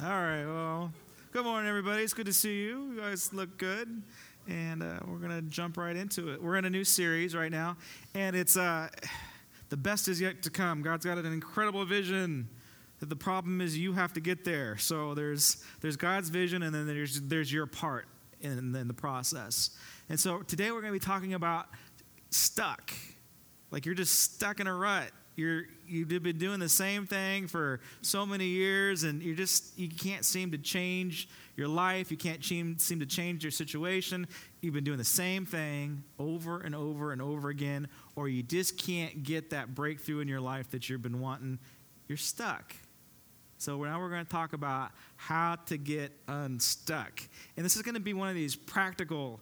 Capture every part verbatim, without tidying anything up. All right, well, good morning, everybody. It's good to see you. You guys look good, and uh, we're going to jump right into it. We're in a new series right now, and it's uh, the best is yet to come. God's got an incredible vision. The problem is you have to get there. So there's there's God's vision, and then there's there's your part in, in the process. And so today we're going to be talking about stuck. Like you're just stuck in a rut. You're, you've been doing the same thing for so many years, and you just you can't seem to change your life. You can't seem, seem to change your situation. You've been doing the same thing over and over and over again, or you just can't get that breakthrough in your life that you've been wanting. You're stuck. So now we're going to talk about how to get unstuck. And this is going to be one of these practical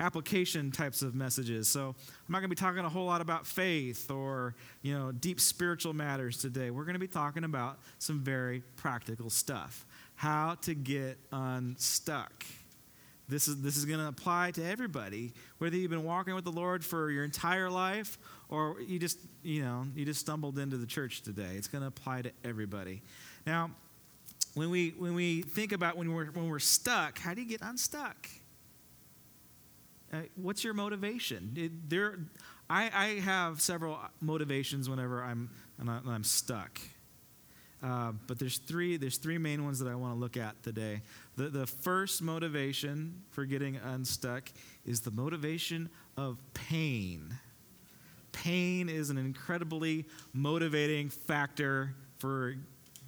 application types of messages. So I'm not going to be talking a whole lot about faith or, you know, deep spiritual matters today. We're going to be talking about some very practical stuff. How to get unstuck. This is this is going to apply to everybody, whether you've been walking with the Lord for your entire life or you just, you know, you just stumbled into the church today. It's going to apply to everybody. Now, when we when we think about when we're when we're stuck, how do you get unstuck? Uh, what's your motivation? It, there, I, I have several motivations whenever I'm when I, when I'm stuck. Uh, but there's three there's three main ones that I want to look at today. The the first motivation for getting unstuck is the motivation of pain. Pain is an incredibly motivating factor for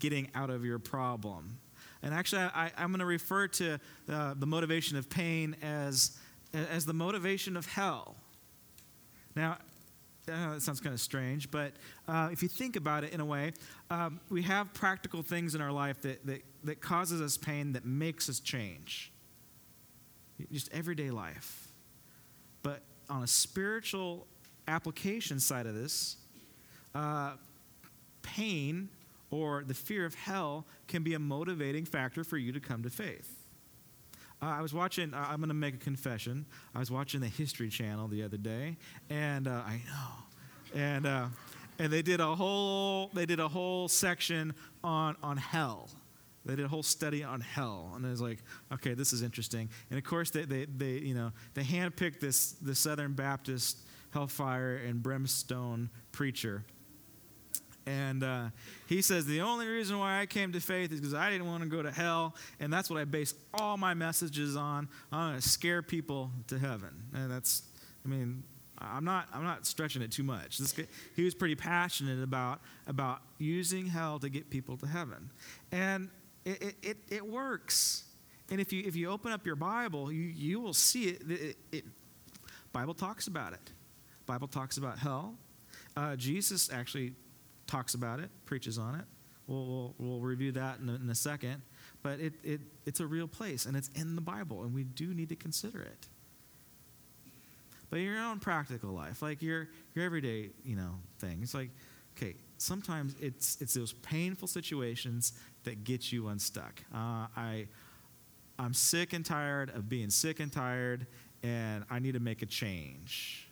getting out of your problem. And actually, I, I'm going to refer to uh, the motivation of pain as as the motivation of hell. Now, I know that sounds kind of strange, but uh, if you think about it in a way, um, we have practical things in our life that, that, that causes us pain, that makes us change. Just everyday life. But on a spiritual application side of this, uh, pain or the fear of hell can be a motivating factor for you to come to faith. Uh, I was watching, uh, I'm going to make a confession. I was watching the History Channel the other day, and uh, I know, and uh, and they did a whole, they did a whole section on, on hell. They did a whole study on hell, and I was like, okay, this is interesting. And of course, they, they, they you know, they handpicked this, the Southern Baptist hellfire and brimstone preacher. And uh, he says, the only reason why I came to faith is because I didn't want to go to hell, and that's what I base all my messages on. I'm going to scare people to heaven. And that's, I mean, I'm not I'm not stretching it too much. This guy, he was pretty passionate about, about using hell to get people to heaven. And it, it, it, it works. And if you if you open up your Bible, you, you will see it. It, it. Bible talks about it. Bible talks about hell. Uh, Jesus actually talks about it, preaches on it. We'll we'll, we'll review that in a, in a second. But it, it it's a real place, and it's in the Bible, and we do need to consider it. But in your own practical life, like your your everyday you know thing, it's like, okay, sometimes it's it's those painful situations that get you unstuck. Uh, I I'm sick and tired of being sick and tired, and I need to make a change.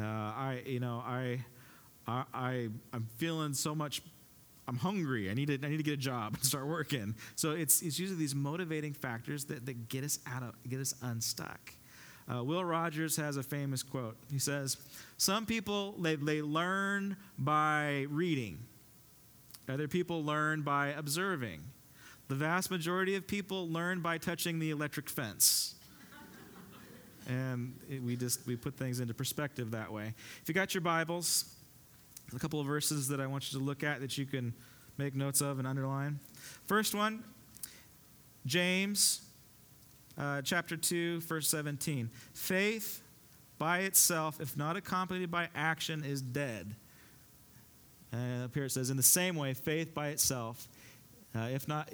Uh, I you know I. I, I, I'm feeling so much, I'm hungry. I need to, I need to get a job and start working. So it's it's usually these motivating factors that, that get us out of, get us unstuck. Uh, Will Rogers has a famous quote. He says, some people, they, they learn by reading. Other people learn by observing. The vast majority of people learn by touching the electric fence. And it, we just, we put things into perspective that way. If you got your Bibles, a couple of verses that I want you to look at that you can make notes of and underline. First one, James uh, chapter two, verse seventeen. Faith by itself, if not accompanied by action, is dead. And up here it says, in the same way, faith by itself, uh, if not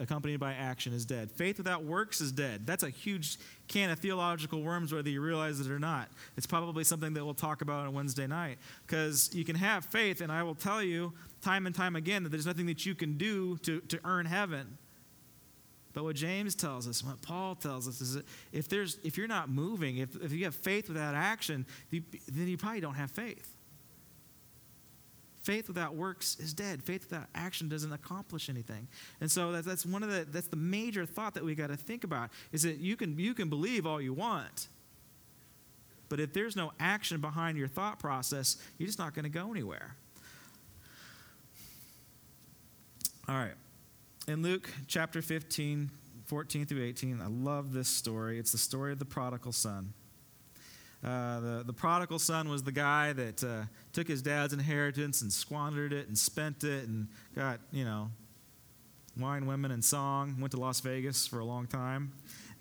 accompanied by action, is dead. Faith without works is dead. That's a huge can of theological worms, whether you realize it or not. It's probably something that we'll talk about on Wednesday night, because you can have faith, and I will tell you time and time again that there's nothing that you can do to, to earn heaven. But what James tells us, what Paul tells us, is that if there's if you're not moving, if, if you have faith without action, you, then you probably don't have faith. Faith without works is dead. Faith without action doesn't accomplish anything. And so that's, that's one of the that's the major thought that we got to think about, is that you can you can believe all you want, but if there's no action behind your thought process, you're just not going to go anywhere. All right. In Luke chapter fifteen, fourteen through eighteen, I love this story. It's the story of the prodigal son. Uh, the, the prodigal son was the guy that uh, took his dad's inheritance and squandered it and spent it and got, you know, wine, women, and song, went to Las Vegas for a long time.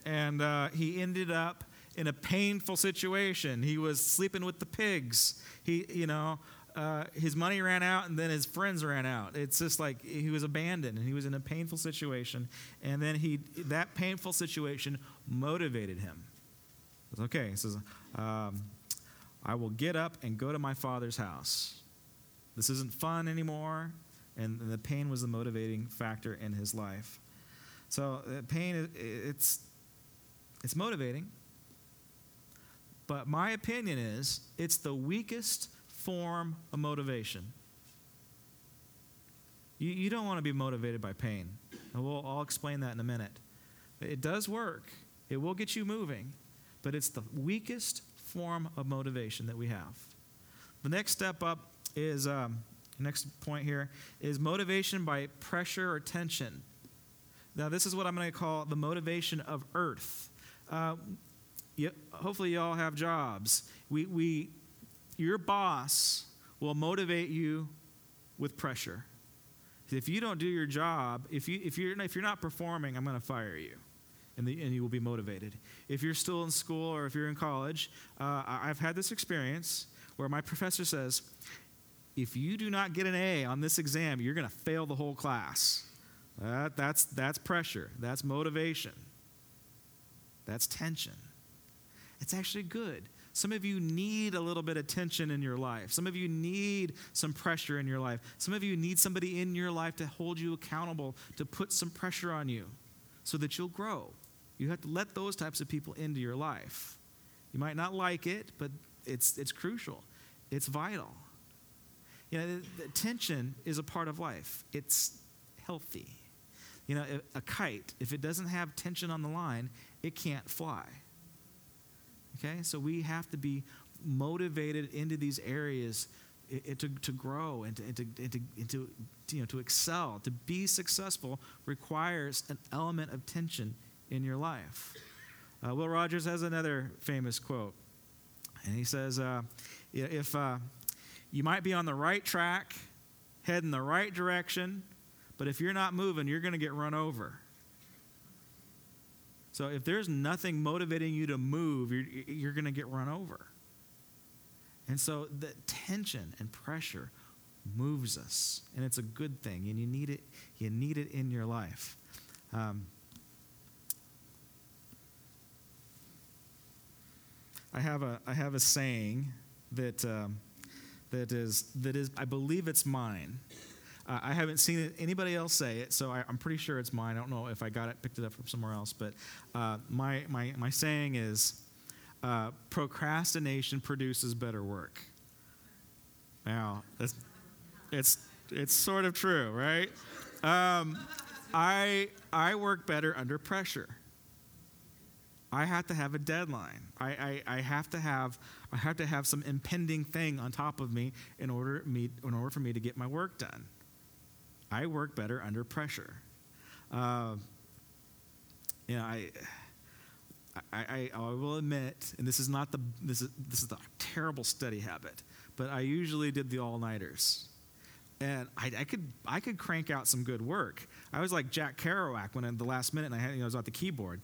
And uh, he ended up in a painful situation. He was sleeping with the pigs. He, you know, uh, his money ran out, and then his friends ran out. It's just like he was abandoned, and he was in a painful situation. And then he that painful situation motivated him. Okay, it says, um, I will get up and go to my father's house. This isn't fun anymore. And the pain was the motivating factor in his life. So the pain, it's it's motivating. But my opinion is it's the weakest form of motivation. You, you don't want to be motivated by pain. And we'll, I'll explain that in a minute. It does work. It will get you moving. But it's the weakest form of motivation that we have. The next step up is, um, next point here, is motivation by pressure or tension. Now, this is what I'm going to call the motivation of earth. Uh, you, hopefully, you all have jobs. We, we, your boss will motivate you with pressure. If you don't do your job, if you if you're if you're not performing, I'm going to fire you. And, the, and you will be motivated. If you're still in school or if you're in college, uh, I've had this experience where my professor says, if you do not get an A on this exam, you're going to fail the whole class. That, that's, that's pressure. That's motivation. That's tension. It's actually good. Some of you need a little bit of tension in your life. Some of you need some pressure in your life. Some of you need somebody in your life to hold you accountable, to put some pressure on you so that you'll grow. You have to let those types of people into your life. You might not like it, but it's it's crucial. It's vital. You know, the, the tension is a part of life. It's healthy. You know, a, a kite, if it doesn't have tension on the line, it can't fly. Okay? So we have to be motivated into these areas it, it to, to grow and to, and, to, and, to, and to, you know, to excel. To be successful requires an element of tension in your life. Uh, Will Rogers has another famous quote, and he says, uh, if uh, you might be on the right track, head in the right direction, but if you're not moving, you're going to get run over. So if there's nothing motivating you to move, you're, you're going to get run over. And so the tension and pressure moves us, and it's a good thing, and you need it, you need it in your life. Um, I have a I have a saying that um, that is that is I believe it's mine. Uh, I haven't seen it, anybody else say it, so I, I'm pretty sure it's mine. I don't know if I got it picked it up from somewhere else, but uh, my my my saying is uh, procrastination produces better work. Now that's, it's it's sort of true, right? Um, I I work better under pressure. I have to have a deadline. I, I, I have to have I have to have some impending thing on top of me in order me in order for me to get my work done. I work better under pressure. Uh, you know, I, I I I will admit, and this is not the this is this is the terrible study habit, but I usually did the all-nighters. And I, I could I could crank out some good work. I was like Jack Kerouac when at the last minute and I had you know I was at the keyboard.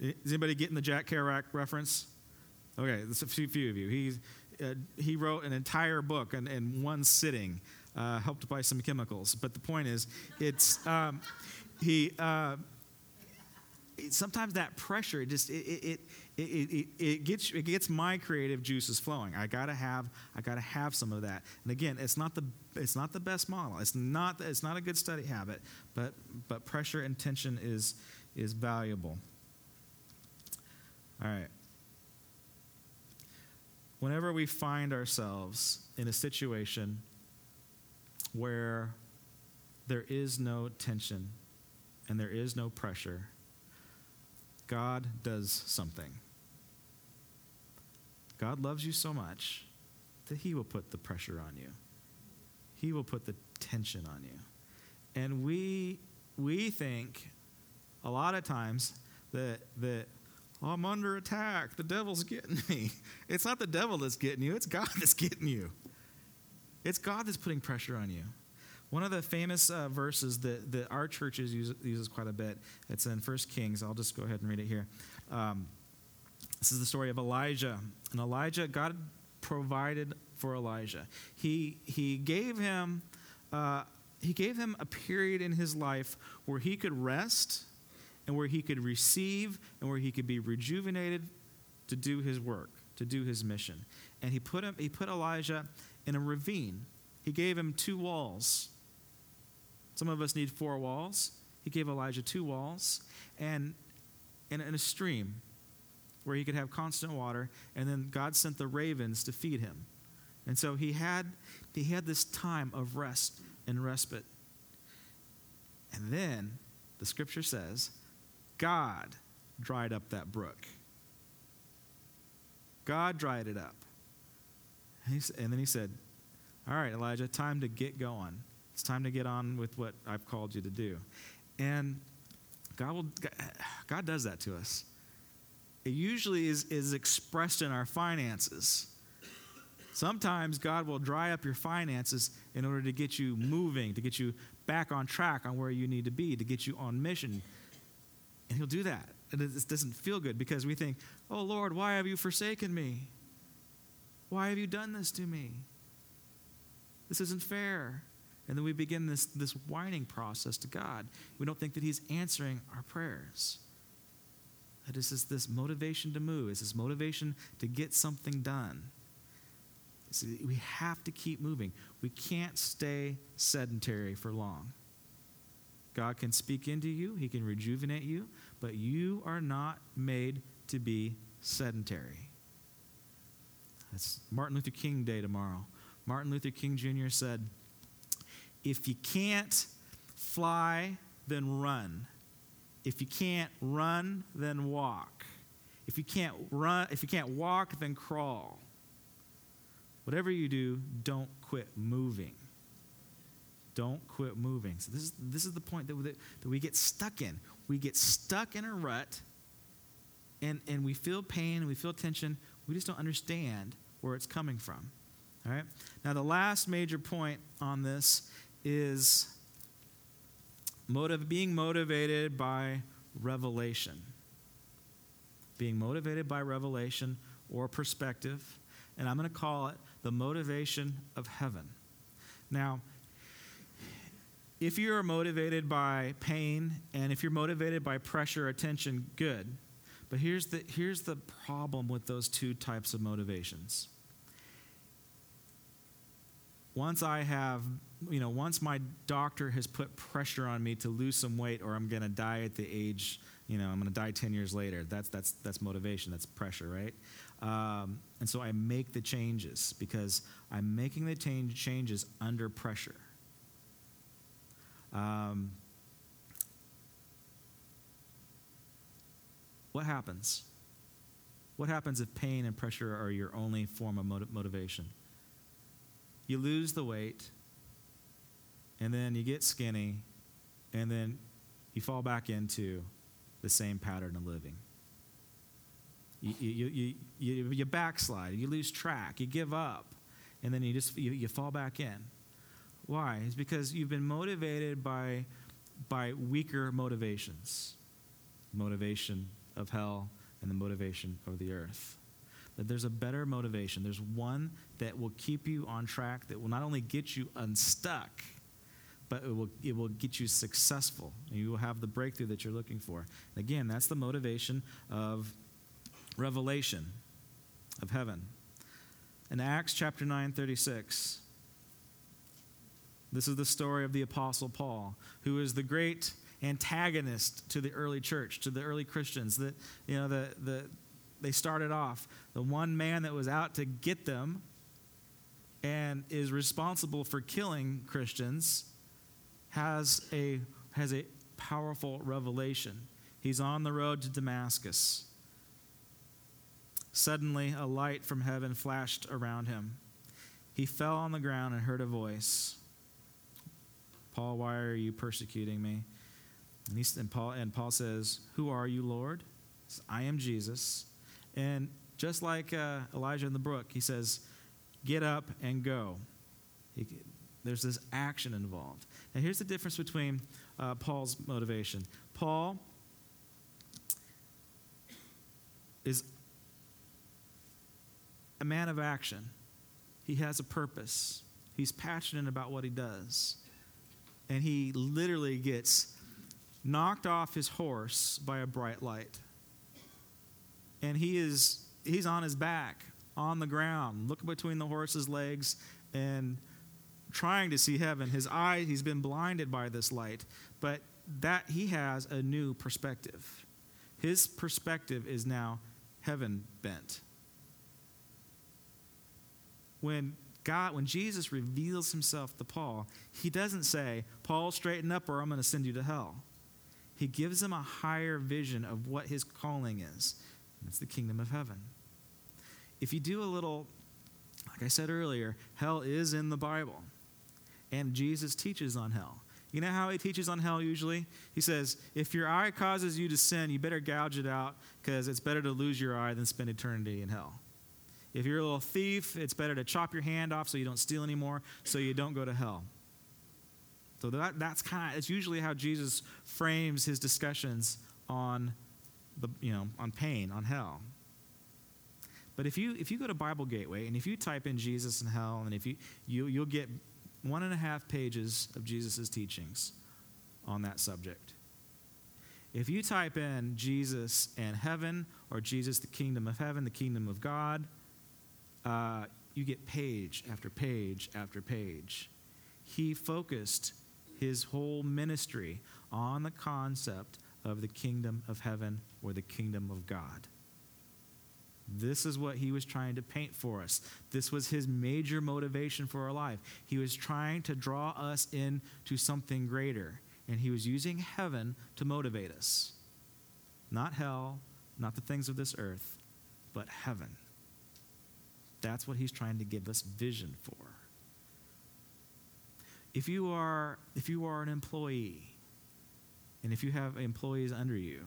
Is anybody getting the Jack Kerouac reference? Okay, there's a few, few of you. He uh, he wrote an entire book in, in one sitting, uh, helped by some chemicals. But the point is, it's um, he uh, it, sometimes that pressure it just it it it, it it it gets it gets my creative juices flowing. I gotta have I gotta have some of that. And again, it's not the it's not the best model. It's not it's not a good study habit. But but pressure and tension is is valuable. All right. Whenever we find ourselves in a situation where there is no tension and there is no pressure, God does something. God loves you so much that he will put the pressure on you. He will put the tension on you. And we we think a lot of times that that oh, I'm under attack. The devil's getting me. It's not the devil that's getting you. It's God that's getting you. It's God that's putting pressure on you. One of the famous uh, verses that, that our church uses, uses quite a bit, it's in First Kings. I'll just go ahead and read it here. Um, this is the story of Elijah. And Elijah, God provided for Elijah. He he gave him uh, he gave him a period in his life where he could rest and where he could receive and where he could be rejuvenated to do his work, to do his mission. And he put him he put Elijah in a ravine. He gave him two walls. Some of us need four walls. He gave Elijah two walls and and, and a stream where he could have constant water, and then God sent the ravens to feed him. And so he had he had this time of rest and respite. And then the scripture says, God dried up that brook. God dried it up. And, he, and then he said, all right, Elijah, time to get going. It's time to get on with what I've called you to do. And God will. God does that to us. It usually is, is expressed in our finances. Sometimes God will dry up your finances in order to get you moving, to get you back on track on where you need to be, to get you on mission. And he'll do that. And it doesn't feel good because we think, oh, Lord, why have you forsaken me? Why have you done this to me? This isn't fair. And then we begin this, this whining process to God. We don't think that he's answering our prayers. That is this, this motivation to move. It's this motivation to get something done. So we have to keep moving. We can't stay sedentary for long. God can speak into you. He can rejuvenate you. But you are not made to be sedentary. That's Martin Luther King Day tomorrow. Martin Luther King Junior said, if you can't fly, then run. If you can't run, then walk. If you can't run, if you can't walk, then crawl. Whatever you do, don't quit moving. Don't quit moving. So this is this is the point that we, that we get stuck in. We get stuck in a rut, and and we feel pain and we feel tension. We just don't understand where it's coming from. All right. Now the last major point on this is motive, being motivated by revelation. Being motivated by revelation or perspective. And I'm going to call it the motivation of heaven. Now, if you're motivated by pain and if you're motivated by pressure or tension, good. But here's the, here's the problem with those two types of motivations. Once I have, you know, once my doctor has put pressure on me to lose some weight or I'm going to die at the age, you know, I'm going to die ten years later. That's that's that's motivation. That's pressure, right? Um, and so I make the changes because I'm making the change, changes under pressure. Um, what happens? What happens if pain and pressure are your only form of motiv- motivation? You lose the weight, and then you get skinny, and then you fall back into the same pattern of living. You you you you, you backslide, you lose track, you give up, and then you just you, you fall back in. Why? It's because you've been motivated by by weaker motivations, motivation of hell and the motivation of the earth. That there's a better motivation. There's one that will keep you on track, that will not only get you unstuck, but it will it will get you successful. And you will have the breakthrough that you're looking for. And again, that's the motivation of revelation of heaven. In Acts chapter nine thirty-six, this is the story of the Apostle Paul, who is the great antagonist to the early church, to the early Christians. That you know the the They started off, the one man that was out to get them, and is responsible for killing Christians, has a, has a powerful revelation. He's on the road to Damascus. Suddenly, a light from heaven flashed around him. He fell on the ground and heard a voice. Paul, why are you persecuting me? And, he, and, Paul, and Paul says, who are you, Lord? He says, I am Jesus. And just like uh, Elijah in the brook, he says, get up and go. He, there's this action involved. Now, here's the difference between uh, Paul's motivation. Paul is a man of action. He has a purpose. He's passionate about what he does. And he literally gets knocked off his horse by a bright light. And he is he's on his back, on the ground, looking between the horse's legs and trying to see heaven. His eyes, he's been blinded by this light, but that he has a new perspective. His perspective is now heaven bent. When God, when Jesus reveals himself to Paul, he doesn't say, Paul, straighten up or I'm going to send you to hell. He gives him a higher vision of what his calling is. It's the kingdom of heaven. If you do a little, like I said earlier, hell is in the Bible. And Jesus teaches on hell. You know how he teaches on hell usually? He says, if your eye causes you to sin, you better gouge it out because it's better to lose your eye than spend eternity in hell. If you're a little thief, it's better to chop your hand off so you don't steal anymore, so you don't go to hell. So that, that's kind of, it's usually how Jesus frames his discussions on the, you know, on pain, on hell. But if you if you go to Bible Gateway and if you type in Jesus and hell, and if you, you you'll get one and a half pages of Jesus' teachings on that subject. If you type in Jesus and heaven or Jesus, the kingdom of heaven, the kingdom of God, Uh, you get page after page after page. He focused his whole ministry on the concept of the kingdom of heaven or the kingdom of God. This is what he was trying to paint for us. This was his major motivation for our life. He was trying to draw us into something greater, and he was using heaven to motivate us. Not hell, not the things of this earth, but heaven. That's what he's trying to give us vision for. If you are, if you are an employee, and if you have employees under you,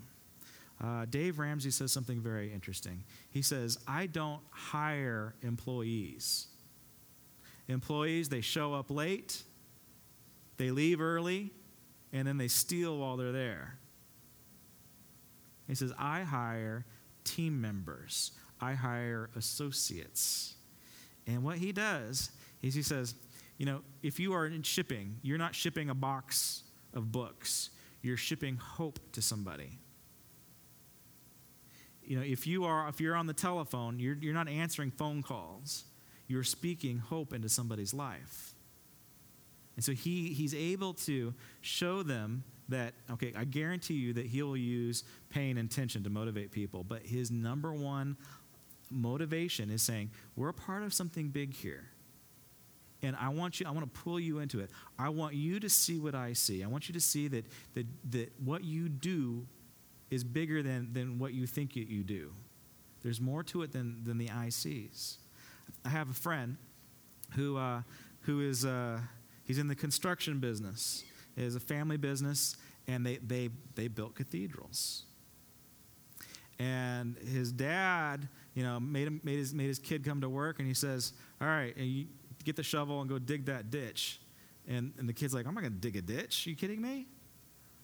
uh, Dave Ramsey says something very interesting. He says, I don't hire employees. Employees, they show up late, they leave early, and then they steal while they're there. He says, I hire team members. I hire associates. And what he does is he says, you know, if you are in shipping, you're not shipping a box of books. You're shipping hope to somebody. You know, if you are, if you're on the telephone, you're, you're not answering phone calls. You're speaking hope into somebody's life. And so he, he's able to show them that, okay, I guarantee you that he'll use pain and tension to motivate people. But his number one motivation is saying, we're a part of something big here. And I want you, I want to pull you into it. I want you to see what I see. I want you to see that that, that what you do is bigger than, than what you think you, you do. There's more to it than, than the eye sees. I have a friend who uh, who is, uh, he's in the construction business. It is a family business, and they, they, they built cathedrals. And his dad, you know, made him, made his made his kid come to work, and he says, all right, and you get the shovel and go dig that ditch. And and the kid's like, I'm not going to dig a ditch. Are you kidding me?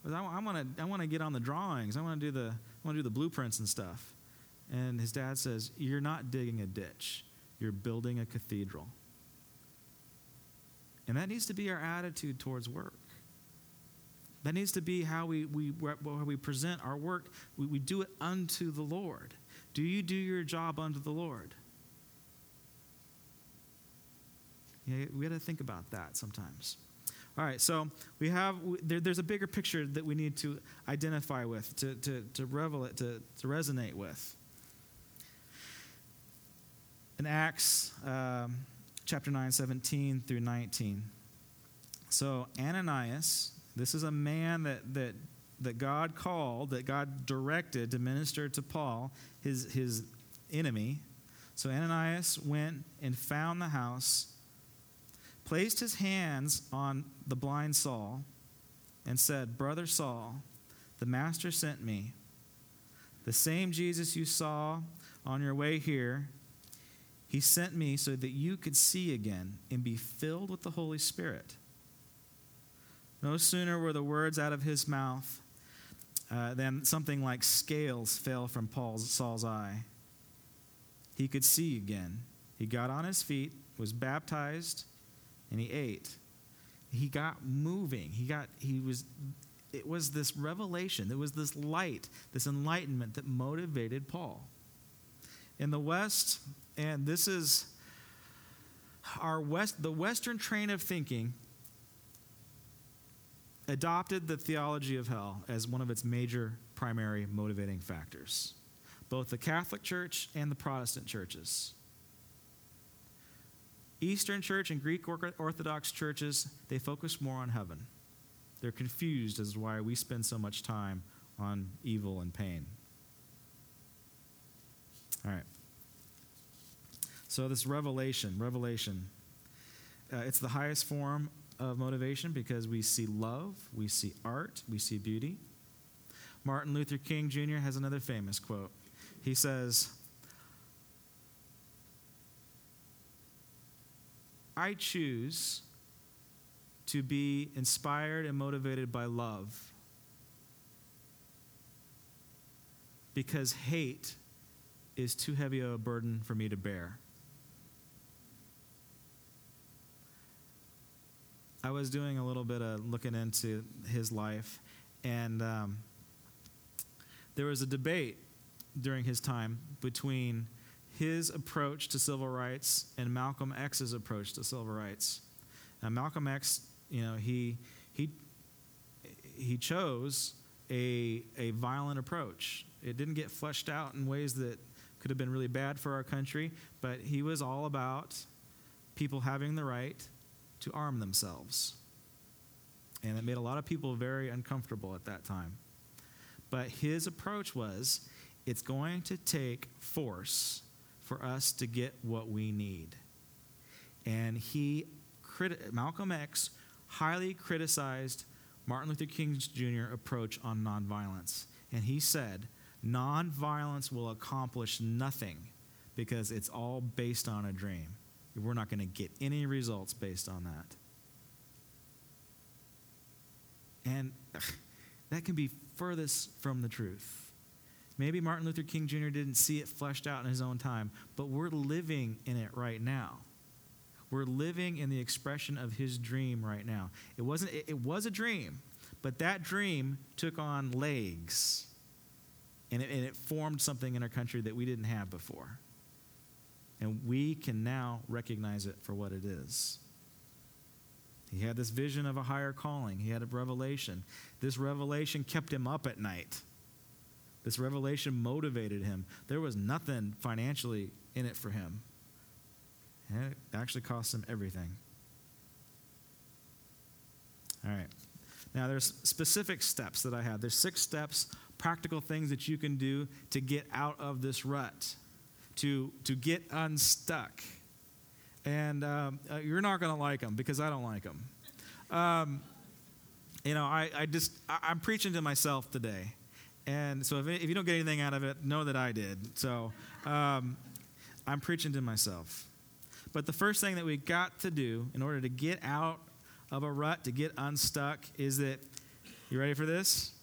I, I want to I want to get on the drawings. I want to do the I want to do the blueprints and stuff. And his dad says, you're not digging a ditch. You're building a cathedral. And that needs to be our attitude towards work. That needs to be how we we, how we present our work. We, we do it unto the Lord. Do you do your job unto the Lord? Yeah, we got to think about that sometimes. All right, so we have there, there's a bigger picture that we need to identify with, to to to revel it, to to resonate with. In Acts, um, chapter nine, seventeen through nineteen. So Ananias, this is a man that that that God called, that God directed to minister to Paul, his his enemy. So Ananias went and found the house, placed his hands on the blind Saul, and said, "Brother Saul, the Master sent me. The same Jesus you saw on your way here, he sent me so that you could see again and be filled with the Holy Spirit." No sooner were the words out of his mouth uh, than something like scales fell from Paul's, Saul's eye. He could see again. He got on his feet, was baptized, and he ate. He got moving. He got, he was, it was this revelation. It was this light, this enlightenment that motivated Paul. In the West, and this is our West, the Western train of thinking adopted the theology of hell as one of its major primary motivating factors. Both the Catholic Church and the Protestant churches. Eastern Church and Greek Orthodox churches, they focus more on heaven. They're confused as to why we spend so much time on evil and pain. All right. So this revelation, revelation, uh, it's the highest form of motivation because we see love, we see art, we see beauty. Martin Luther King Junior has another famous quote. He says, "I choose to be inspired and motivated by love because hate is too heavy a burden for me to bear." I was doing a little bit of looking into his life, and um, there was a debate during his time between his approach to civil rights and Malcolm X's approach to civil rights. Now, Malcolm X, you know, he he he chose a a violent approach. It didn't get fleshed out in ways that could have been really bad for our country, but he was all about people having the right to arm themselves. And it made a lot of people very uncomfortable at that time. But his approach was, it's going to take force for us to get what we need. And he, criti- Malcolm X, highly criticized Martin Luther King Junior's approach on nonviolence. And he said, nonviolence will accomplish nothing because it's all based on a dream. We're not going to get any results based on that. And ugh, that can be furthest from the truth. Maybe Martin Luther King Junior didn't see it fleshed out in his own time, but we're living in it right now. We're living in the expression of his dream right now. It wasn't, it, it was a dream, but that dream took on legs, and it, and it formed something in our country that we didn't have before. And we can now recognize it for what it is. He had this vision of a higher calling. He had a revelation. This revelation kept him up at night. This revelation motivated him. There was nothing financially in it for him. And it actually cost him everything. All right. Now, there's specific steps that I have. There's six steps, practical things that you can do to get out of this rut, to, to get unstuck. And um, uh, you're not going to like them because I don't like them. Um, you know, I, I just, I, I'm preaching to myself today. And so if, if you don't get anything out of it, know that I did. So um, I'm preaching to myself. But the first thing that we got to do in order to get out of a rut, to get unstuck, is that, you ready for this?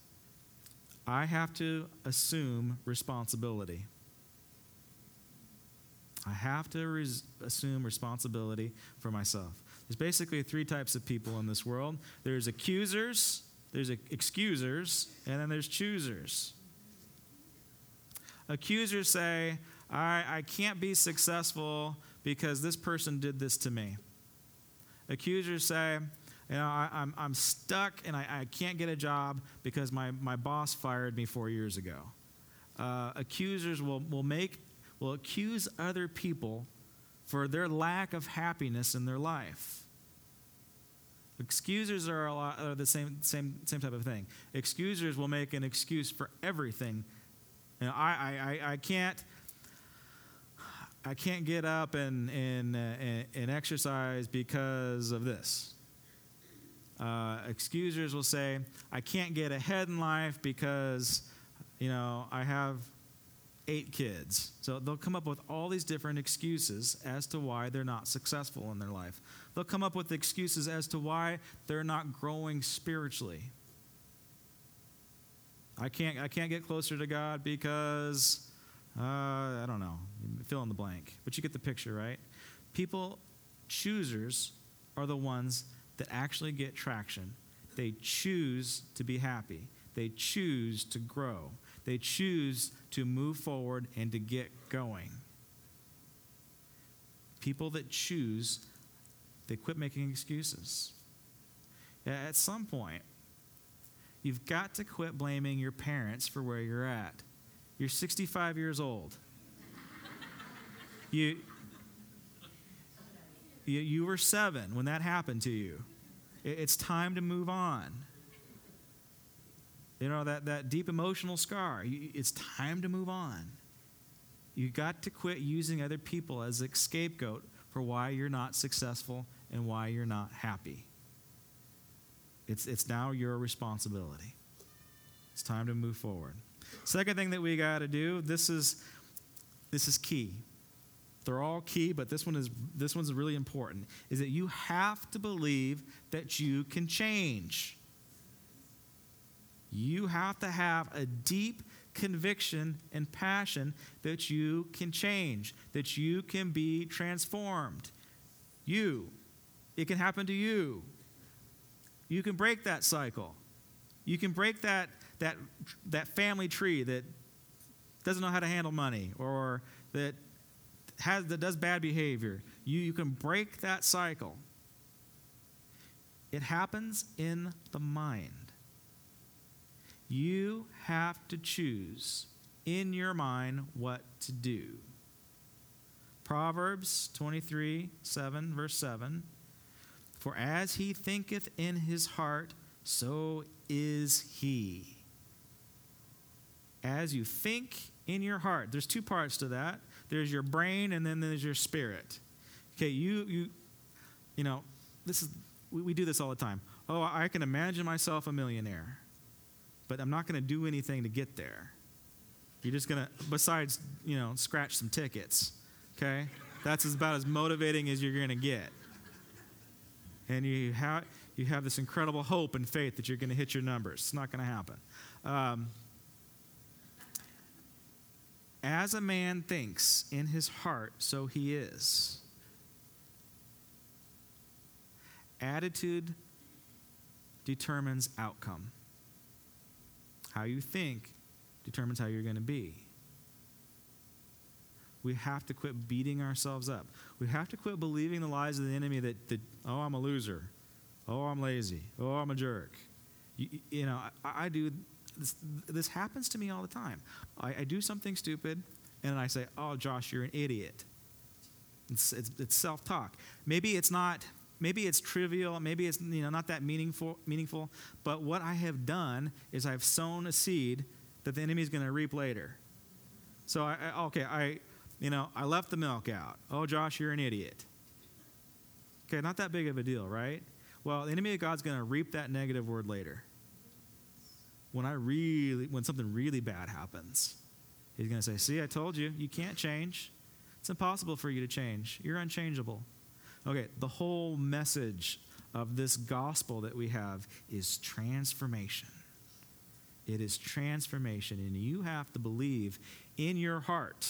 I have to assume responsibility. I have to res- assume responsibility for myself. There's basically three types of people in this world. There's accusers, there's excusers, and then there's choosers. Accusers say, I, I can't be successful because this person did this to me. Accusers say, you know, I, I'm, I'm stuck and I, I can't get a job because my, my boss fired me four years ago. Uh, accusers will, will make will accuse other people for their lack of happiness in their life. Excusers are, a lot, are the same, same, same type of thing. Excusers will make an excuse for everything. You know, I, I, I can't, I can't get up and and, and, and exercise because of this. Uh, excusers will say, I can't get ahead in life because, you know, I have eight kids. So they'll come up with all these different excuses as to why they're not successful in their life. They'll come up with excuses as to why they're not growing spiritually. I can't, I can't get closer to God because, uh, I don't know, fill in the blank. But you get the picture, right? People, choosers are the ones that actually get traction. They choose to be happy. They choose to grow. They choose to move forward and to get going. People that choose, they quit making excuses. At some point, you've got to quit blaming your parents for where you're at. You're sixty-five years old. you, you, you were seven when that happened to you. It's time to move on. You know, that, that deep emotional scar, you, it's time to move on. You got to quit using other people as a scapegoat for why you're not successful and why you're not happy. It's, it's now your responsibility. It's time to move forward. Second thing that we got to do, this is, this is key. They're all key, but this one is this one's really important, is that you have to believe that you can change. You have to have a deep conviction and passion that you can change, that you can be transformed. You, it can happen to you. You can break that cycle. You can break that that that family tree that doesn't know how to handle money or that has that does bad behavior. You you can break that cycle. It happens in the mind. You have to choose in your mind what to do. Proverbs twenty-three, seven, verse seven. For as he thinketh in his heart, so is he. As you think in your heart. There's two parts to that. There's your brain and then there's your spirit. Okay, you, you, you know, this is, we, we do this all the time. Oh, I can imagine myself a millionaire. But I'm not going to do anything to get there. You're just going to, besides, you know, scratch some tickets, okay? That's about as motivating as you're going to get. And you have you have this incredible hope and faith that you're going to hit your numbers. It's not going to happen. Um, as a man thinks in his heart, so he is. Attitude determines outcome. How you think determines how you're going to be. We have to quit beating ourselves up. We have to quit believing the lies of the enemy that, that oh, I'm a loser. Oh, I'm lazy. Oh, I'm a jerk. You, you know, I, I do, this, this happens to me all the time. I, I do something stupid, and I say, oh, Josh, you're an idiot. It's, it's, it's self-talk. Maybe it's not... Maybe it's trivial, maybe it's you know not that meaningful, Meaningful, but what I have done is I've sown a seed that the enemy is going to reap later. So, I, I, okay, I you know I left the milk out. Oh, Josh, you're an idiot. Okay, not that big of a deal, right? Well, the enemy of God's going to reap that negative word later. When I really, when something really bad happens, he's going to say, see, I told you, you can't change. It's impossible for you to change. You're unchangeable. Okay, the whole message of this gospel that we have is transformation. It is transformation, and you have to believe in your heart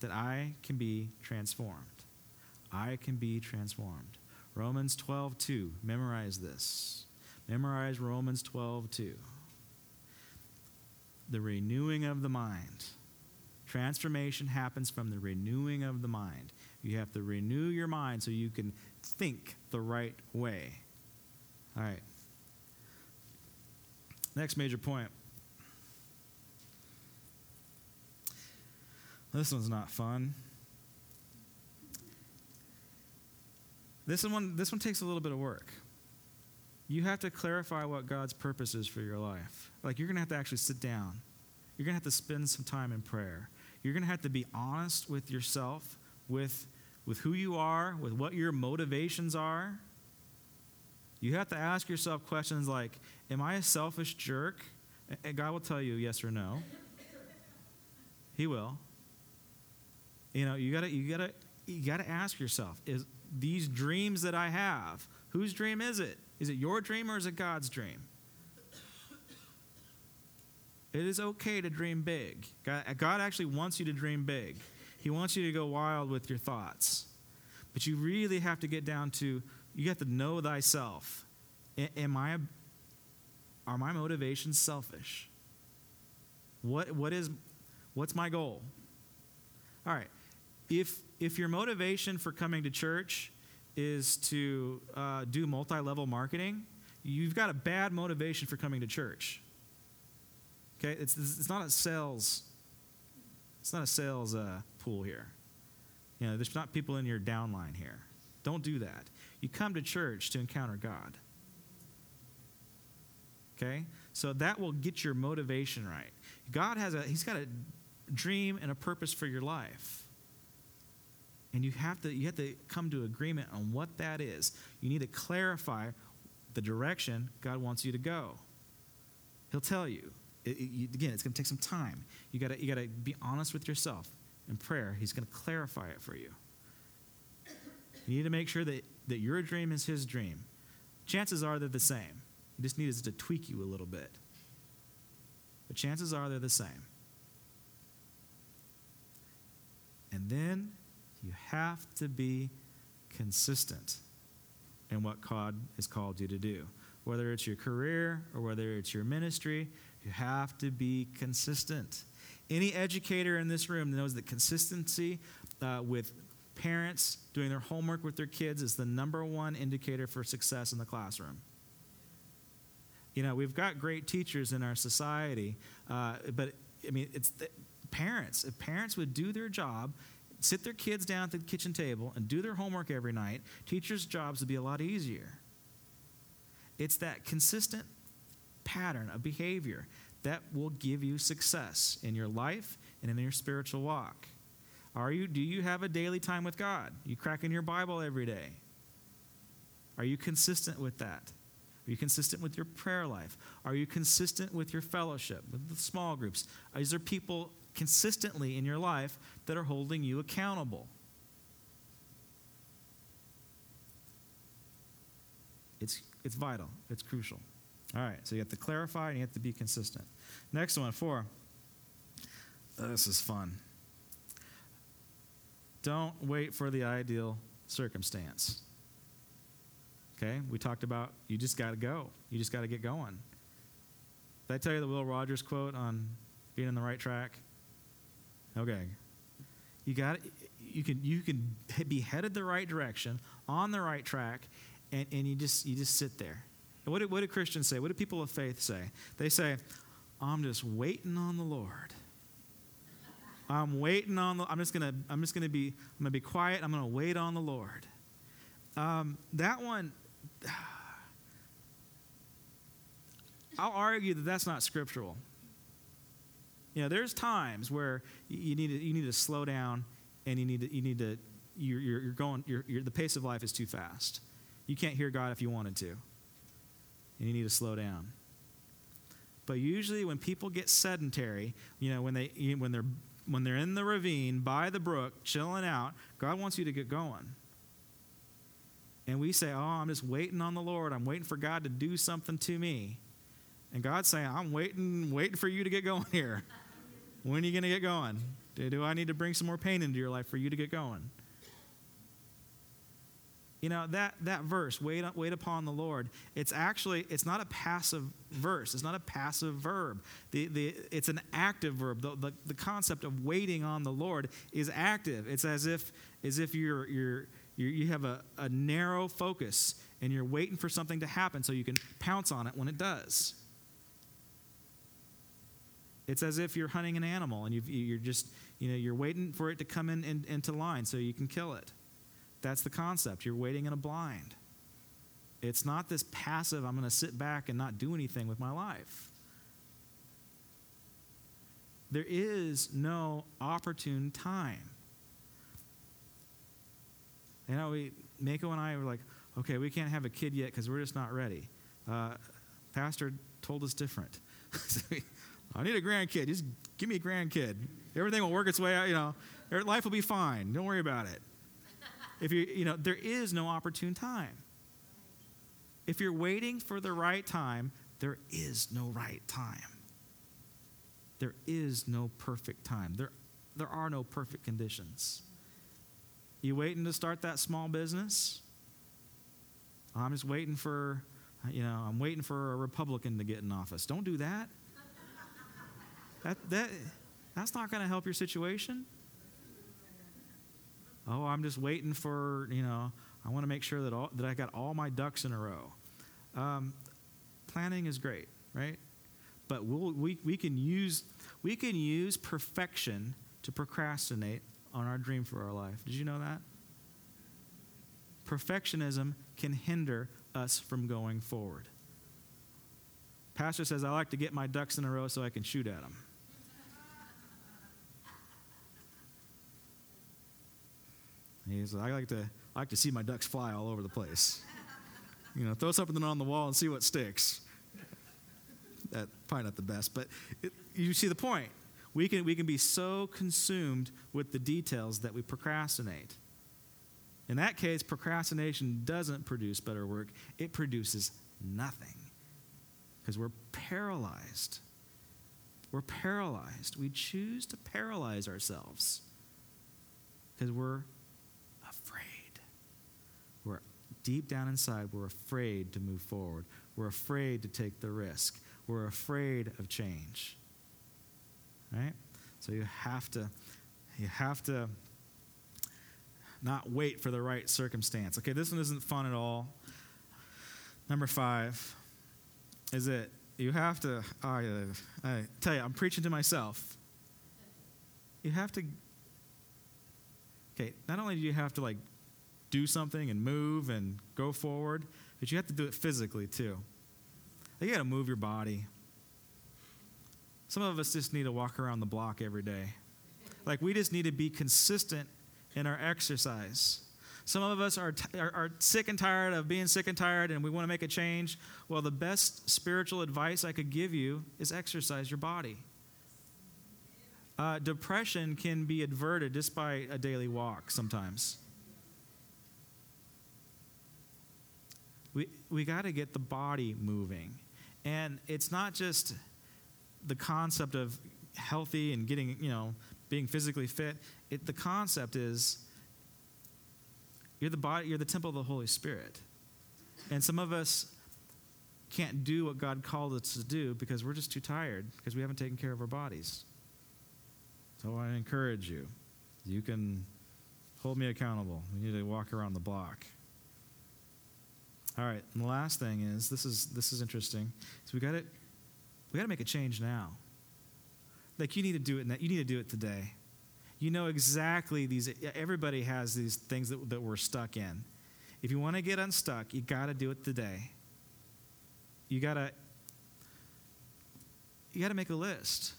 that I can be transformed. I can be transformed. Romans twelve two, memorize this. Memorize Romans twelve two. The renewing of the mind. Transformation happens from the renewing of the mind. You have to renew your mind so you can think the right way. All right. Next major point. This one's not fun. This one, this one takes a little bit of work. You have to clarify what God's purpose is for your life. Like, you're going to have to actually sit down. You're going to have to spend some time in prayer. You're going to have to be honest with yourself, with, with who you are, with what your motivations are. You have to ask yourself questions like, am I a selfish jerk? And God will tell you yes or no. He will. You know, you gotta, you gotta, you gotta ask yourself: is these dreams that I have, whose dream is it? Is it your dream or is it God's dream? It is okay to dream big. God, God actually wants you to dream big. He wants you to go wild with your thoughts, but you really have to get down to: you have to know thyself. Am I? Are my motivations selfish? What? What is? What's my goal? All right. If if your motivation for coming to church is to uh, do multi-level marketing, you've got a bad motivation for coming to church. Okay, it's it's not a sales. It's not a sales uh, pool here. You know, there's not people in your downline here. Don't do that. You come to church to encounter God. Okay, so that will get your motivation right. God has a He's got a dream and a purpose for your life, and you have to you have to come to agreement on what that is. You need to clarify the direction God wants you to go. He'll tell you. It, it, you again, it's going to take some time. You got you got to be honest with yourself in prayer. He's going to clarify it for you. You need to make sure that that your dream is His dream. Chances are they're the same. You just need us to tweak you a little bit. But chances are they're the same. And then you have to be consistent in what God has called you to do. Whether it's your career or whether it's your ministry, you have to be consistent. Any educator in this room knows that consistency uh, with parents doing their homework with their kids is the number one indicator for success in the classroom. You know, we've got great teachers in our society, uh, but, I mean, it's the parents. If parents would do their job, sit their kids down at the kitchen table and do their homework every night, teachers' jobs would be a lot easier. It's that consistent pattern of behavior that will give you success in your life and in your spiritual walk. Are you? Do you have a daily time with God? You cracking your Bible every day? Are you consistent with that? Are you consistent with your prayer life? Are you consistent with your fellowship, with the small groups? Is there people consistently in your life that are holding you accountable? It's it's vital. It's crucial. All right, so you have to clarify and you have to be consistent. Next one, four. Oh, this is fun. Don't wait for the ideal circumstance. Okay, we talked about you just got to go. You just got to get going. Did I tell you the Will Rogers quote on being on the right track? Okay, you got you can you can be headed the right direction on the right track, and, and you just you just sit there. And what did what did Christians say? What do people of faith say? They say, "I'm just waiting on the Lord. I'm waiting on the. I'm just gonna I'm just gonna be I'm gonna be quiet. I'm gonna wait on the Lord." Um, that one. I'll argue that that's not scriptural. You know, there's times where you need to, you need to slow down, and you need to, you need to you're you're going you're, you're the pace of life is too fast. You can't hear God if you wanted to, and you need to slow down. But usually, when people get sedentary, you know, when they when they're when they're in the ravine by the brook, chilling out, God wants you to get going. And we say, oh, I'm just waiting on the Lord. I'm waiting for God to do something to me. And God's saying, I'm waiting waiting for you to get going here. When are you going to get going? Do, do I need to bring some more pain into your life for you to get going? You know, that that verse, wait wait upon the Lord, it's actually, it's not a passive verse. It's not a passive verb. The the It's an active verb. The, the, the concept of waiting on the Lord is active. It's as if as if you're you're... You have a, a narrow focus, and you're waiting for something to happen so you can pounce on it when it does. It's as if you're hunting an animal, and you've, you're just, you know, you're waiting for it to come in, in into line so you can kill it. That's the concept. You're waiting in a blind. It's not this passive, I'm going to sit back and not do anything with my life. There is no opportune time. You know, we, Mako and I were like, okay, we can't have a kid yet because we're just not ready. Uh, Pastor told us different. So we, I need a grandkid. Just give me a grandkid. Everything will work its way out, you know. Life will be fine. Don't worry about it. If you, you know, there is no opportune time. If you're waiting for the right time, there is no right time. There is no perfect time. There, there are no perfect conditions. You waiting to start that small business? I'm just waiting for, you know, I'm waiting for a Republican to get in office. Don't do that. That, that, that's not going to help your situation. Oh, I'm just waiting for, you know, I want to make sure that all, that I got all my ducks in a row. Um, planning is great, right? But we'll, we we can use we can use perfection to procrastinate on our dream for our life. Did you know that? Perfectionism can hinder us from going forward. Pastor says, I like to get my ducks in a row so I can shoot at them. He says, I like to I like to see my ducks fly all over the place. You know, throw something on the wall and see what sticks. That probably not the best, but it, you see the point. We can we can be so consumed with the details that we procrastinate. In that case, procrastination doesn't produce better work. It produces nothing because we're paralyzed. We're paralyzed. We choose to paralyze ourselves because we're afraid. We're deep down inside, we're afraid to move forward. We're afraid to take the risk. We're afraid of change. Right? So you have to you have to not wait for the right circumstance. Okay, this one isn't fun at all. Number five is that you have to, I, I tell you, I'm preaching to myself. You have to, okay, not only do you have to like do something and move and go forward, but you have to do it physically too. You got to move your body. Some of us just need to walk around the block every day. Like we just need to be consistent in our exercise. Some of us are, t- are are sick and tired of being sick and tired and we want to make a change. Well, the best spiritual advice I could give you is exercise your body. Uh, depression can be averted just by a daily walk sometimes. We we got to get the body moving. And it's not just the concept of healthy and getting, you know, being physically fit. It, the concept is you're the body, you're the temple of the Holy Spirit. And some of us can't do what God called us to do because we're just too tired because we haven't taken care of our bodies. So I encourage you. You can hold me accountable. We need to walk around the block. All right, and the last thing is, this is this is interesting. So we got it we got to make a change now. Like you need to do it now. You need to do it today. You know exactly these, everybody has these things that, that we're stuck in. If you want to get unstuck, you got to do it today. You got to you got to make a list.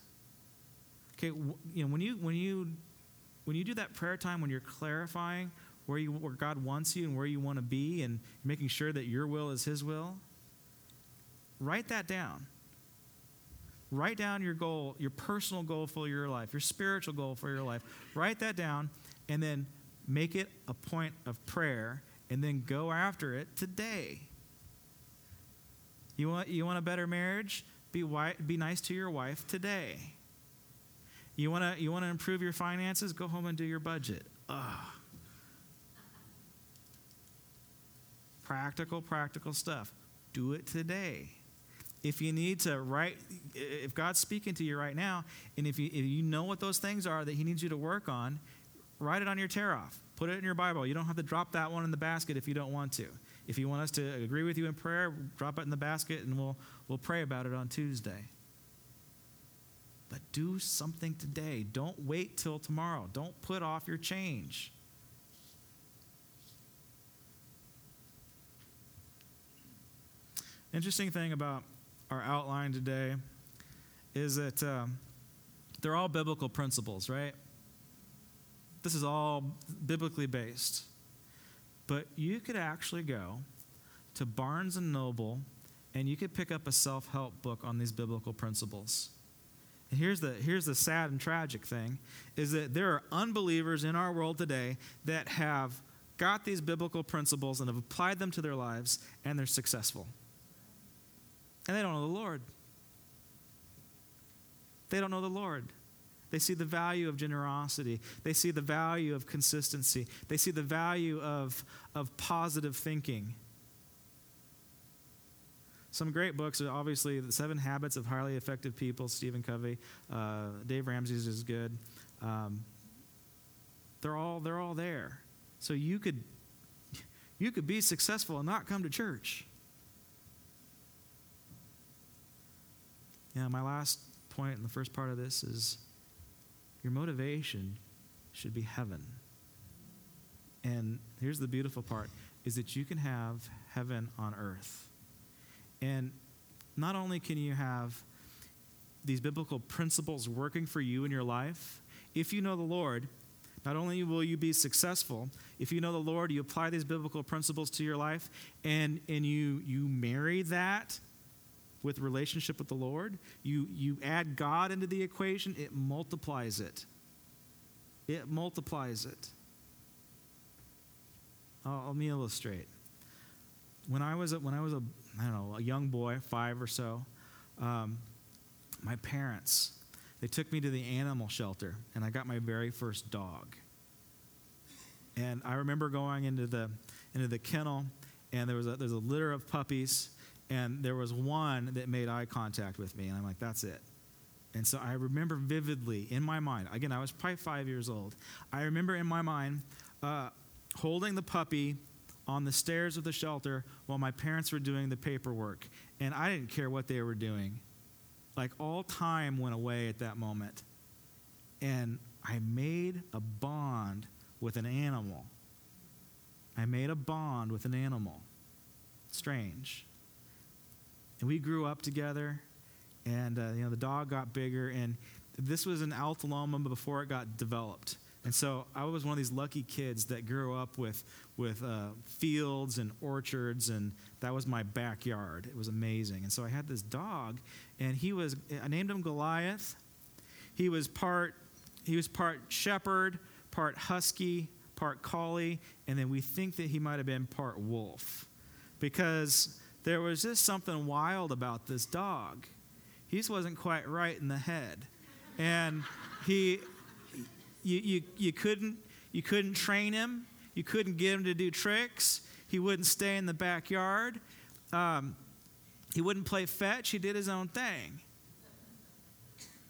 Okay, you know, when you when you when you do that prayer time when you're clarifying where you where God wants you and where you want to be and making sure that your will is his will, write that down. Write down your goal, your personal goal for your life, your spiritual goal for your life. Write that down and then make it a point of prayer and then go after it today. You want you want a better marriage? Be wi- be nice to your wife today. You want to you want to improve your finances? Go home and do your budget. Ugh. Practical, practical stuff. Do it today. If you need to write, if God's speaking to you right now, and if you if you know what those things are that he needs you to work on, write it on your tear-off. Put it in your Bible. You don't have to drop that one in the basket if you don't want to. If you want us to agree with you in prayer, drop it in the basket, and we'll we'll pray about it on Tuesday. But do something today. Don't wait till tomorrow. Don't put off your change. Interesting thing about our outline today is that um, they're all biblical principles, right? This is all biblically based. But you could actually go to Barnes and Noble and you could pick up a self-help book on these biblical principles. And here's the, here's the sad and tragic thing, is that there are unbelievers in our world today that have got these biblical principles and have applied them to their lives, and they're successful. And they don't know the Lord. They don't know the Lord. They see the value of generosity. They see the value of consistency. They see the value of, of positive thinking. Some great books are obviously The Seven Habits of Highly Effective People, Stephen Covey. Uh, Dave Ramsey's is good. Um, they're all they're all there. So you could you could be successful and not come to church. Yeah, my last point in the first part of this is your motivation should be heaven. And here's the beautiful part, is that you can have heaven on earth. And not only can you have these biblical principles working for you in your life, if you know the Lord, not only will you be successful, if you know the Lord, you apply these biblical principles to your life, and, and you, you marry that with relationship with the Lord, you, you add God into the equation, it multiplies it. It multiplies it. I'll, let me illustrate. When I was a, when I was a I don't know a young boy, five or so, um, my parents, they took me to the animal shelter, and I got my very first dog. And I remember going into the into the kennel, and there was a, there's a litter of puppies. And there was one that made eye contact with me, and I'm like, that's it. And so I remember vividly in my mind, again, I was probably five years old. I remember in my mind uh, holding the puppy on the stairs of the shelter while my parents were doing the paperwork, and I didn't care what they were doing. Like, all time went away at that moment. And I made a bond with an animal. I made a bond with an animal. Strange. And we grew up together, and uh, you know the dog got bigger, and this was in Altaloma before it got developed. And so I was one of these lucky kids that grew up with with uh, fields and orchards, and that was my backyard. It was amazing. And so I had this dog, and he was I named him Goliath. He was part he was part shepherd, part husky, part collie, and then we think that he might have been part wolf, because there was just something wild about this dog. He just wasn't quite right in the head, and he, you, you, you couldn't, you couldn't train him. You couldn't get him to do tricks. He wouldn't stay in the backyard. Um, he wouldn't play fetch. He did his own thing.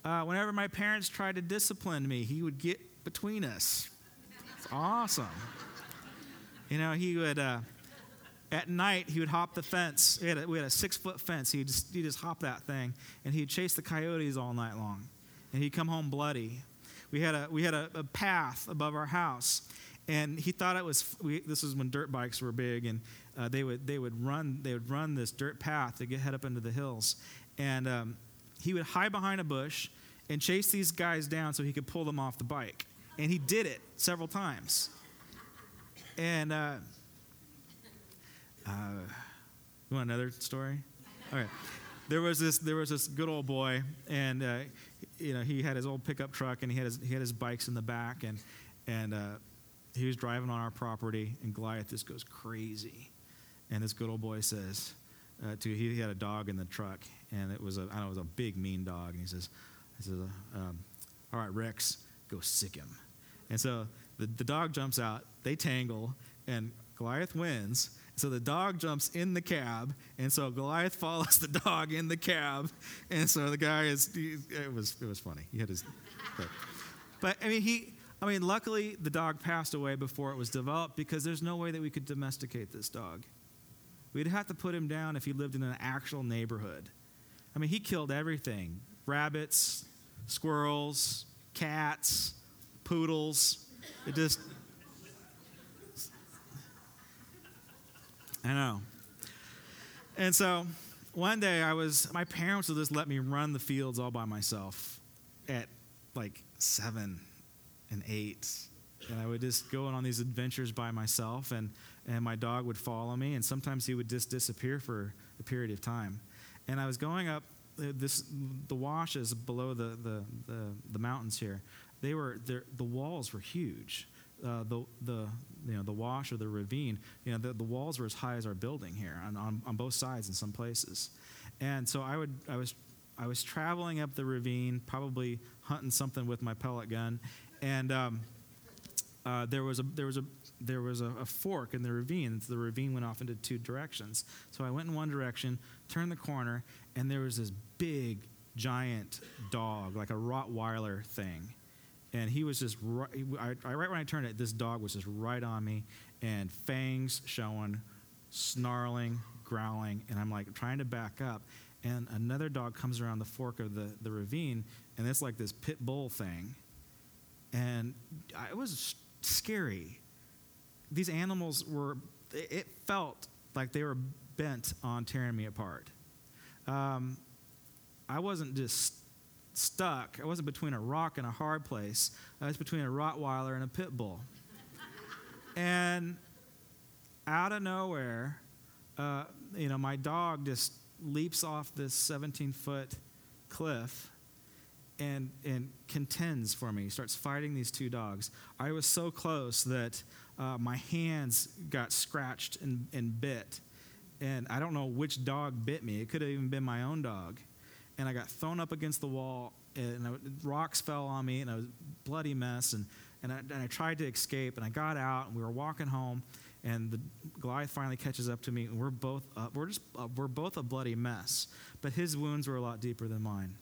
Uh, whenever my parents tried to discipline me, he would get between us. It's awesome. You know, he would. Uh, At night, he would hop the fence. We had a, we had a six-foot fence. He'd just, he'd just hop that thing, and he'd chase the coyotes all night long, and he'd come home bloody. We had a we had a, a path above our house, and he thought it was. We, this was when dirt bikes were big, and uh, they would they would run they would run this dirt path to get head up into the hills, and um, he would hide behind a bush and chase these guys down so he could pull them off the bike, and he did it several times, and. Uh, Uh, you want another story? All right. There was this. There was this good old boy, and uh, you know he had his old pickup truck, and he had his he had his bikes in the back, and and uh, he was driving on our property, and Goliath just goes crazy, and this good old boy says, uh, to he had a dog in the truck, and it was a I don't know it was a big mean dog, and he says, he says, um, all right, Rex, go sick him, and so the the dog jumps out, they tangle, and Goliath wins. So the dog jumps in the cab, and so Goliath follows the dog in the cab, and so the guy is. He, it was it was funny. He had his, but, but I mean he. I mean, luckily the dog passed away before it was developed, because there's no way that we could domesticate this dog. We'd have to put him down if he lived in an actual neighborhood. I mean, he killed everything: rabbits, squirrels, cats, poodles. It just. I know. And so one day I was, my parents would just let me run the fields all by myself at like seven and eight. And I would just go on these adventures by myself, and, and my dog would follow me, and sometimes he would just disappear for a period of time. And I was going up this the washes below the, the, the, the mountains here. They were the walls were huge. Uh, the the you know the wash or the ravine, you know the, the walls were as high as our building here on, on, on both sides in some places. And so I would I was I was traveling up the ravine, probably hunting something with my pellet gun, and um, Uh, there was a there was a there was a, a fork in the ravine. The ravine went off into two directions. So I went in one direction, turned the corner, and there was this big, giant dog, like a Rottweiler thing, and he was just right, I, I, right when I turned it, this dog was just right on me, and fangs showing, snarling, growling, and I'm like trying to back up, and another dog comes around the fork of the the ravine, and it's like this pit bull thing, and I, it was scary. These animals were, it felt like they were bent on tearing me apart. Um, I wasn't just stuck. I wasn't between a rock and a hard place. I was between a Rottweiler and a pit bull. And out of nowhere, uh, you know, my dog just leaps off this seventeen-foot cliff And, and contends for me. He starts fighting these two dogs. I was so close that uh, my hands got scratched and, and bit. And I don't know which dog bit me. It could have even been my own dog. And I got thrown up against the wall, and I, rocks fell on me, and I was a bloody mess. And, and, I, and I tried to escape, and I got out, and we were walking home, and the Goliath finally catches up to me, and we're both up. We're, just, uh, we're both a bloody mess. But his wounds were a lot deeper than mine.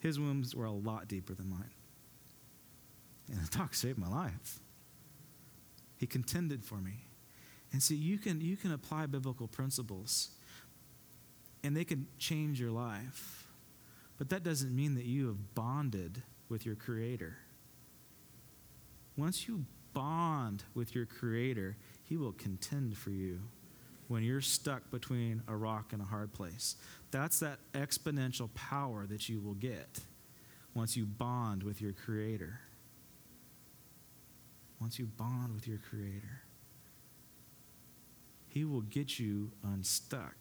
His wounds were a lot deeper than mine. And the dog saved my life. He contended for me. And see, you can you can apply biblical principles, and they can change your life. But that doesn't mean that you have bonded with your Creator. Once you bond with your Creator, He will contend for you when you're stuck between a rock and a hard place. That's that exponential power that you will get once you bond with your Creator. Once you bond with your Creator, He will get you unstuck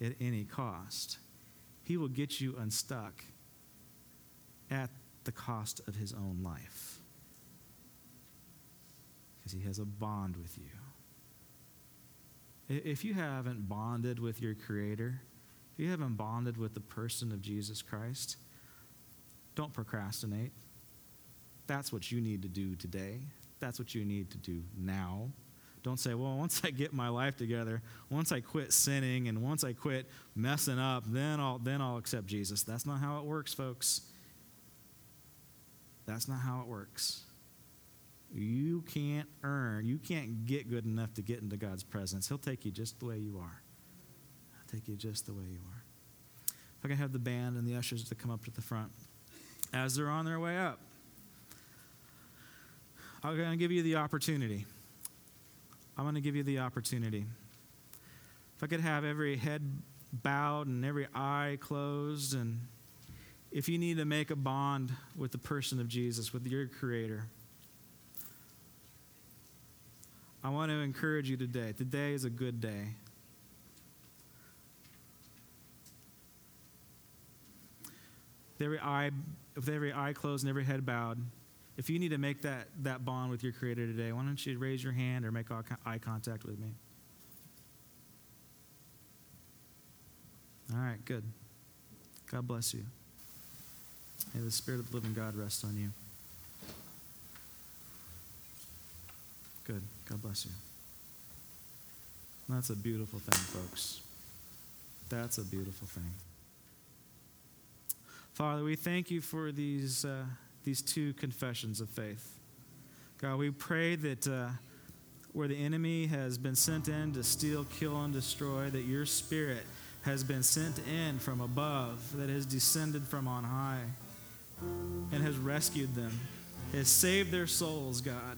at any cost. He will get you unstuck at the cost of His own life, because He has a bond with you. If you haven't bonded with your Creator, if you haven't bonded with the person of Jesus Christ, don't procrastinate. That's what you need to do today. That's what you need to do now. Don't say, well, once I get my life together, once I quit sinning, and once I quit messing up, then I'll, then I'll accept Jesus. That's not how it works, folks. That's not how it works. You can't earn, you can't get good enough to get into God's presence. He'll take you just the way you are. He'll take you just the way you are. If I can have the band and the ushers to come up to the front as they're on their way up, I'm going to give you the opportunity. I'm going to give you the opportunity. If I could have every head bowed and every eye closed, and if you need to make a bond with the person of Jesus, with your Creator, I want to encourage you today. Today is a good day. With every eye, with every eye closed and every head bowed, if you need to make that, that bond with your Creator today, why don't you raise your hand or make eye contact with me? All right, good. God bless you. May the Spirit of the living God rest on you. Good. God bless you. That's a beautiful thing, folks. That's a beautiful thing. Father, we thank you for these uh, these two confessions of faith. God, we pray that uh, where the enemy has been sent in to steal, kill, and destroy, that your Spirit has been sent in from above, that has descended from on high, and has rescued them, has saved their souls, God.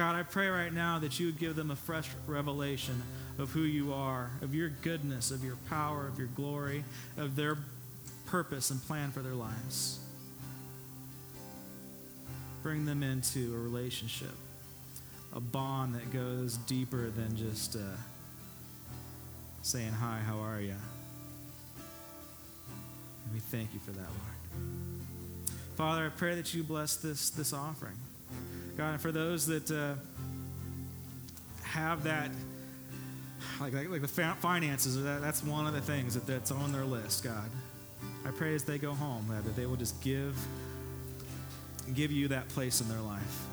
God, I pray right now that you would give them a fresh revelation of who you are, of your goodness, of your power, of your glory, of their purpose and plan for their lives. Bring them into a relationship, a bond that goes deeper than just uh, saying, hi, how are you? And we thank you for that, Lord. Father, I pray that you bless this, this offering. God, and for those that uh, have that, like, like, like the finances, that, that's one of the things that, that's on their list, God. I pray as they go home, God, that they will just give, give you that place in their life.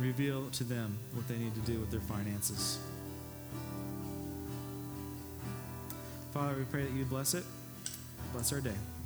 Reveal to them what they need to do with their finances. Father, we pray that you bless it. Bless our day.